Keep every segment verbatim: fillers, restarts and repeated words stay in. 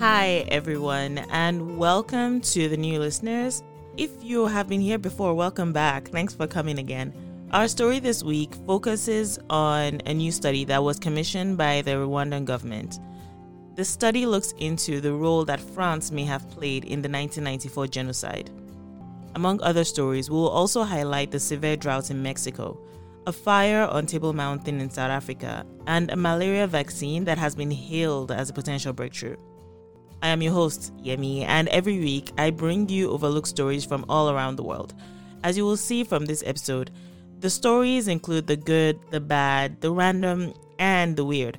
Hi, everyone, and welcome to the new listeners. If you have been here before, welcome back. Thanks for coming again. Our story this week focuses on a new study that was commissioned by the Rwandan government. The study looks into the role that France may have played in the nineteen ninety-four genocide. Among other stories, we will also highlight the severe drought in Mexico, a fire on Table Mountain in South Africa, and a malaria vaccine that has been hailed as a potential breakthrough. I am your host, Yemi, and every week I bring you overlooked stories from all around the world. As you will see from this episode, the stories include the good, the bad, the random, and the weird.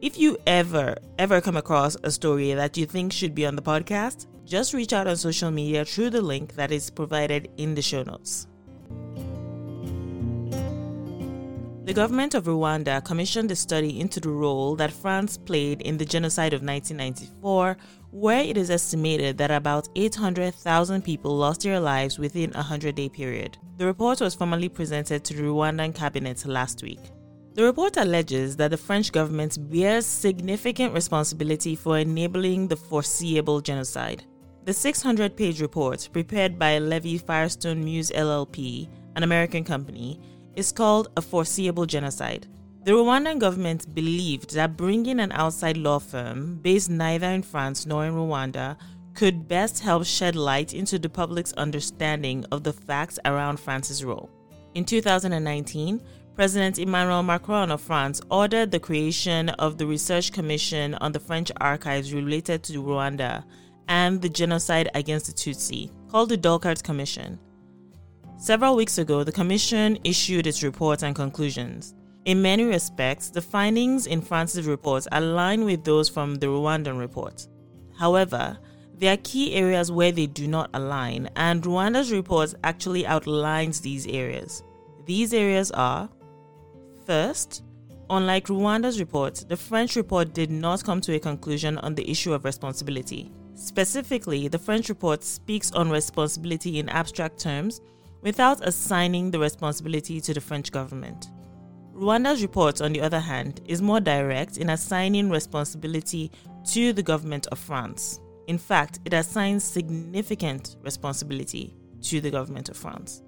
If you ever, ever come across a story that you think should be on the podcast, just reach out on social media through the link that is provided in the show notes. The government of Rwanda commissioned a study into the role that France played in the genocide of nineteen ninety-four, where it is estimated that about eight hundred thousand people lost their lives within a one hundred day period. The report was formally presented to the Rwandan cabinet last week. The report alleges that the French government bears significant responsibility for enabling the foreseeable genocide. The six hundred page report, prepared by Levy Firestone Muse L L P, an American company, is called A Foreseeable Genocide. The Rwandan government believed that bringing an outside law firm based neither in France nor in Rwanda could best help shed light into the public's understanding of the facts around France's role. In two thousand nineteen, President Emmanuel Macron of France ordered the creation of the Research Commission on the French Archives related to Rwanda and the genocide against the Tutsi, called the Duclert Commission. Several weeks ago, the commission issued its report and conclusions. In many respects, the findings in France's report align with those from the Rwandan report. However, there are key areas where they do not align, and Rwanda's report actually outlines these areas. These areas are: first, unlike Rwanda's report, the French report did not come to a conclusion on the issue of responsibility. Specifically, the French report speaks on responsibility in abstract terms, without assigning the responsibility to the French government. Rwanda's report, on the other hand, is more direct in assigning responsibility to the government of France. In fact, it assigns significant responsibility to the government of France.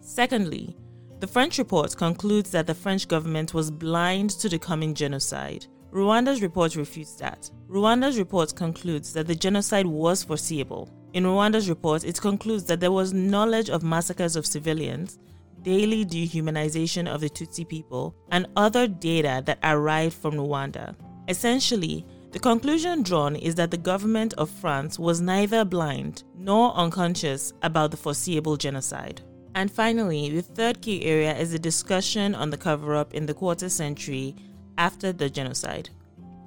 Secondly, the French report concludes that the French government was blind to the coming genocide. Rwanda's report refutes that. Rwanda's report concludes that the genocide was foreseeable. In Rwanda's report, it concludes that there was knowledge of massacres of civilians, daily dehumanization of the Tutsi people, and other data that arrived from Rwanda. Essentially, the conclusion drawn is that the government of France was neither blind nor unconscious about the foreseeable genocide. And finally, the third key area is a discussion on the cover-up in the quarter century after the genocide.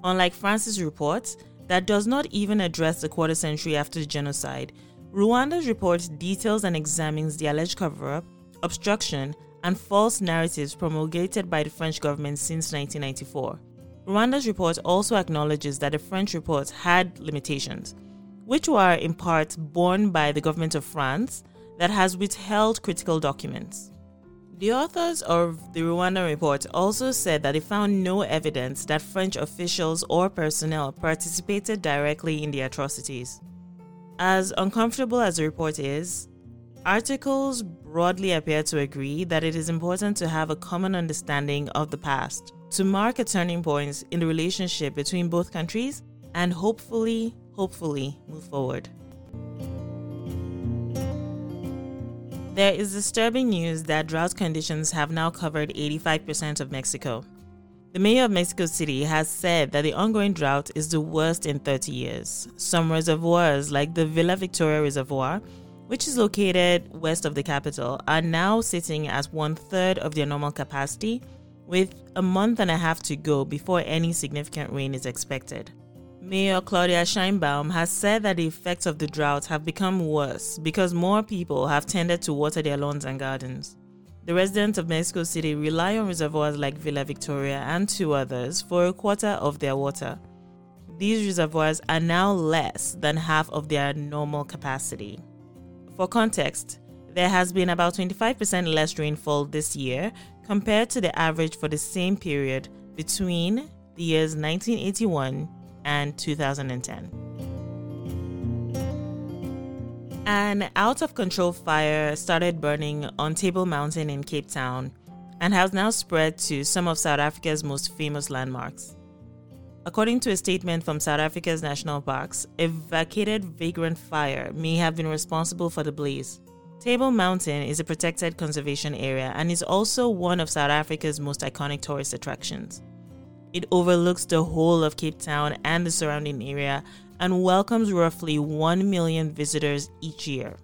Unlike France's report, that does not even address the quarter century after the genocide, Rwanda's report details and examines the alleged cover-up, obstruction, and false narratives promulgated by the French government since nineteen ninety-four. Rwanda's report also acknowledges that the French report had limitations, which were in part borne by the government of France that has withheld critical documents. The authors of the Rwandan report also said that they found no evidence that French officials or personnel participated directly in the atrocities. As uncomfortable as the report is, articles broadly appear to agree that it is important to have a common understanding of the past, to mark a turning point in the relationship between both countries, and hopefully, hopefully move forward. There is disturbing news that drought conditions have now covered eighty-five percent of Mexico. The mayor of Mexico City has said that the ongoing drought is the worst in thirty years. Some reservoirs, like the Villa Victoria Reservoir, which is located west of the capital, are now sitting at one-third of their normal capacity, with a month and a half to go before any significant rain is expected. Mayor Claudia Sheinbaum has said that the effects of the drought have become worse because more people have tended to water their lawns and gardens. The residents of Mexico City rely on reservoirs like Villa Victoria and two others for a quarter of their water. These reservoirs are now less than half of their normal capacity. For context, there has been about twenty-five percent less rainfall this year compared to the average for the same period between the years nineteen eighty-one and two thousand ten. An out-of-control fire started burning on Table Mountain in Cape Town and has now spread to some of South Africa's most famous landmarks. According to a statement from South Africa's national parks, a vacated vagrant fire may have been responsible for the blaze. Table Mountain is a protected conservation area and is also one of South Africa's most iconic tourist attractions. It overlooks the whole of Cape Town and the surrounding area and welcomes roughly one million visitors each year.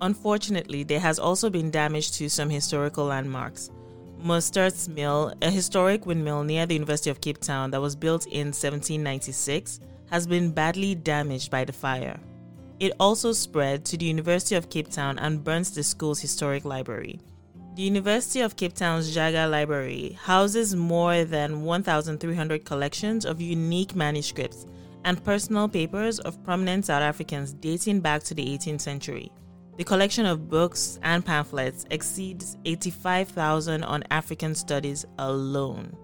Unfortunately, there has also been damage to some historical landmarks. Mustard's Mill, a historic windmill near the University of Cape Town that was built in seventeen ninety-six, has been badly damaged by the fire. It also spread to the University of Cape Town and burns the school's historic library. The University of Cape Town's Jagger Library houses more than one thousand three hundred collections of unique manuscripts and personal papers of prominent South Africans dating back to the eighteenth century. The collection of books and pamphlets exceeds eighty-five thousand on African studies alone.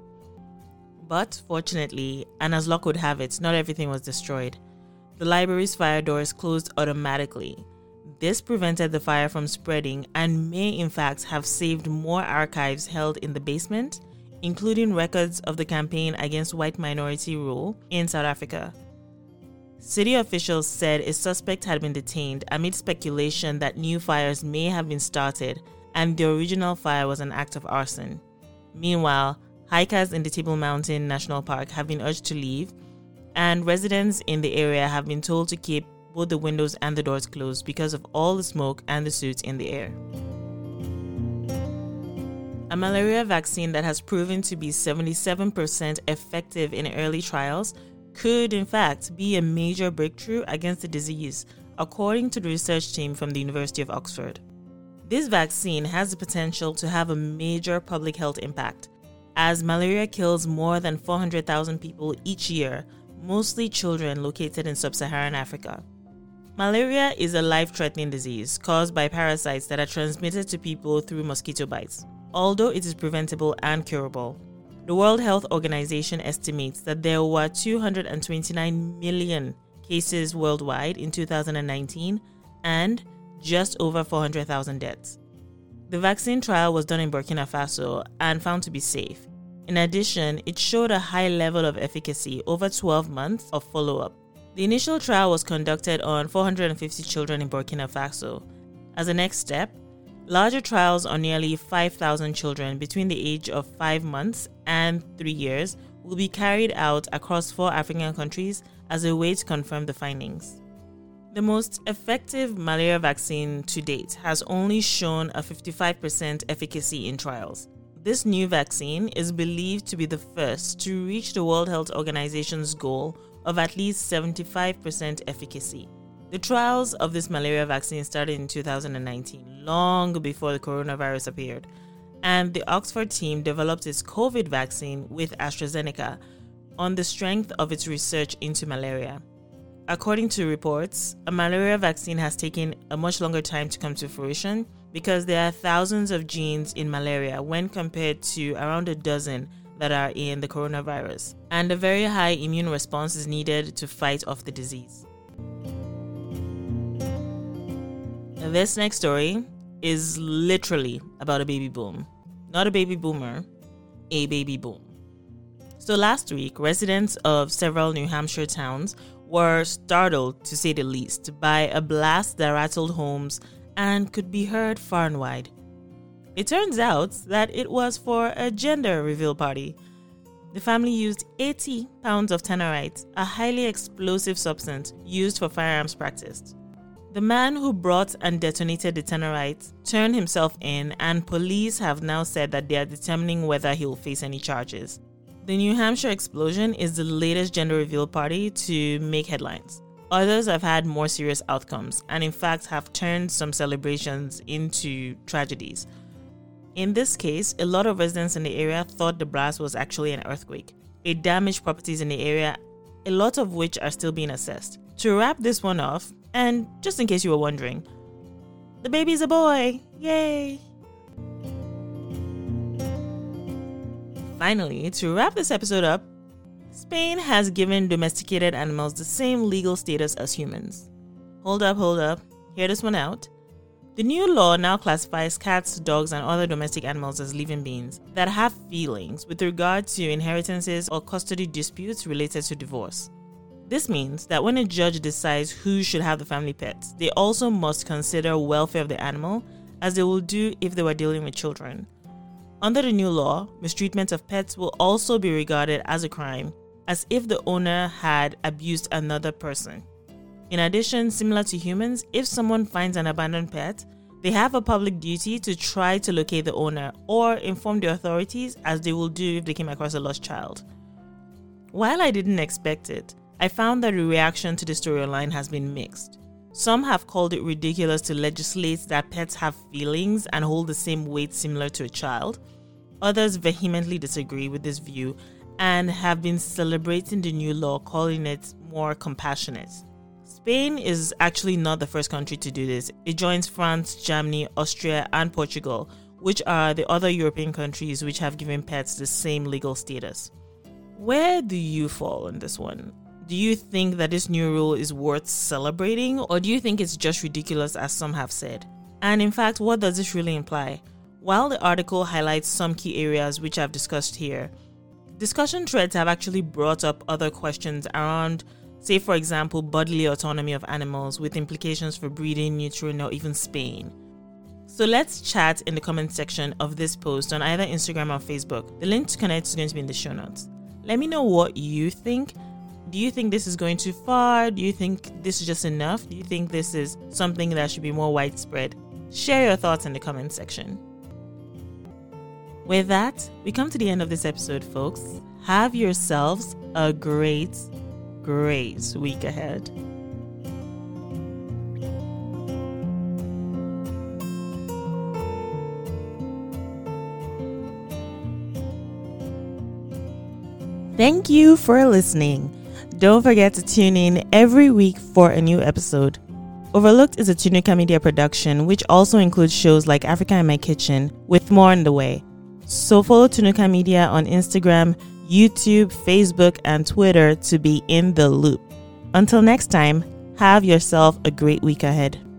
But fortunately, and as luck would have it, not everything was destroyed. The library's fire doors closed automatically. This prevented the fire from spreading and may in fact have saved more archives held in the basement, including records of the campaign against white minority rule in South Africa. City officials said a suspect had been detained amid speculation that new fires may have been started and the original fire was an act of arson. Meanwhile, hikers in the Table Mountain National Park have been urged to leave, and residents in the area have been told to keep both the windows and the doors closed because of all the smoke and the soot in the air. A malaria vaccine that has proven to be seventy-seven percent effective in early trials could in fact be a major breakthrough against the disease, according to the research team from the University of Oxford. This vaccine has the potential to have a major public health impact, as malaria kills more than four hundred thousand people each year, mostly children located in sub-Saharan Africa. Malaria is a life-threatening disease caused by parasites that are transmitted to people through mosquito bites, although it is preventable and curable. The World Health Organization estimates that there were two hundred twenty-nine million cases worldwide in two thousand nineteen and just over four hundred thousand deaths. The vaccine trial was done in Burkina Faso and found to be safe. In addition, it showed a high level of efficacy over twelve months of follow-up. The initial trial was conducted on four hundred fifty children in Burkina Faso. As a next step, larger trials on nearly five thousand children between the age of five months and three years will be carried out across four African countries as a way to confirm the findings. The most effective malaria vaccine to date has only shown a fifty-five percent efficacy in trials. This new vaccine is believed to be the first to reach the World Health Organization's goal of at least seventy-five percent efficacy. The trials of this malaria vaccine started in two thousand nineteen, long before the coronavirus appeared, and the Oxford team developed its COVID vaccine with AstraZeneca on the strength of its research into malaria. According to reports, a malaria vaccine has taken a much longer time to come to fruition because there are thousands of genes in malaria when compared to around a dozen that are in the coronavirus, and a very high immune response is needed to fight off the disease. This next story is literally about a baby boom. Not a baby boomer, a baby boom. So last week, residents of several New Hampshire towns were startled, to say the least, by a blast that rattled homes and could be heard far and wide. It turns out that it was for a gender reveal party. The family used eighty pounds of Tannerite, a highly explosive substance used for firearms practice. The man who brought and detonated the Tannerite turned himself in, and police have now said that they are determining whether he'll face any charges. The New Hampshire explosion is the latest gender reveal party to make headlines. Others have had more serious outcomes and in fact have turned some celebrations into tragedies. In this case, a lot of residents in the area thought the blast was actually an earthquake. It damaged properties in the area, a lot of which are still being assessed. To wrap this one off, and just in case you were wondering, the baby's a boy, yay! Finally, to wrap this episode up, Spain has given domesticated animals the same legal status as humans. Hold up, hold up. Hear this one out. The new law now classifies cats, dogs, and other domestic animals as living beings that have feelings with regard to inheritances or custody disputes related to divorce. This means that when a judge decides who should have the family pets, they also must consider welfare of the animal, as they will do if they were dealing with children. Under the new law, mistreatment of pets will also be regarded as a crime, as if the owner had abused another person. In addition, similar to humans, if someone finds an abandoned pet, they have a public duty to try to locate the owner or inform the authorities, as they will do if they came across a lost child. While I didn't expect it, I found that the reaction to the story online has been mixed. Some have called it ridiculous to legislate that pets have feelings and hold the same weight similar to a child. Others vehemently disagree with this view and have been celebrating the new law, calling it more compassionate. Spain is actually not the first country to do this. It joins France, Germany, Austria, and Portugal, which are the other European countries which have given pets the same legal status. Where do you fall on this one? Do you think that this new rule is worth celebrating, or do you think it's just ridiculous, as some have said? And in fact, what does this really imply? While the article highlights some key areas which I've discussed here, discussion threads have actually brought up other questions around, say for example, bodily autonomy of animals with implications for breeding, neutering, or even spaying. So let's chat in the comment section of this post on either Instagram or Facebook. The link to connect is going to be in the show notes. Let me know what you think. Do you think this is going too far? Do you think this is just enough? Do you think this is something that should be more widespread? Share your thoughts in the comment section. With that, we come to the end of this episode, folks. Have yourselves a great Great week ahead. Thank you for listening. Don't forget to tune in every week for a new episode. Overlooked is a Tunuka Media production, which also includes shows like Africa in My Kitchen, with more on the way. So follow Tunuka Media on Instagram, YouTube, Facebook, and Twitter to be in the loop. Until next time, have yourself a great week ahead.